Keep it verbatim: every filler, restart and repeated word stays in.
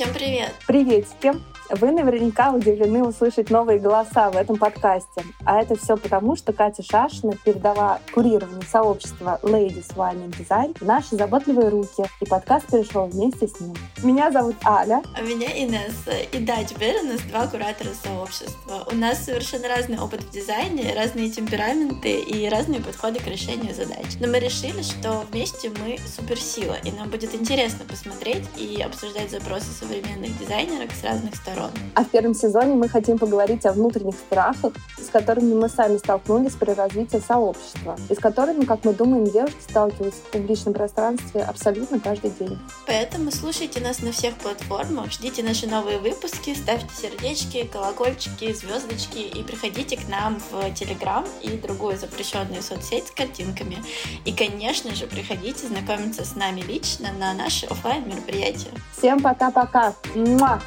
Всем привет! Приветики! Вы наверняка удивлены услышать новые голоса в этом подкасте. А это все потому, что Катя Шашина передала курирование сообщества Ladies Wine and Design в наши заботливые руки, и подкаст перешел вместе с ним. Меня зовут Аля. А меня Инесса. И да, теперь у нас два куратора сообщества. У нас совершенно разный опыт в дизайне, разные темпераменты и разные подходы к решению задач. Но мы решили, что вместе мы суперсила, и нам будет интересно посмотреть и обсуждать запросы современных дизайнерок с разных сторон. А в первом сезоне мы хотим поговорить о внутренних страхах, с которыми мы сами столкнулись при развитии сообщества, и с которыми, как мы думаем, девушки сталкиваются в публичном пространстве абсолютно каждый день. Поэтому слушайте нас на всех платформах, ждите наши новые выпуски, ставьте сердечки, колокольчики, звездочки и приходите к нам в Телеграм и другую запрещенную соцсеть с картинками. И, конечно же, приходите знакомиться с нами лично на наши офлайн мероприятия. Всем пока-пока! Муа!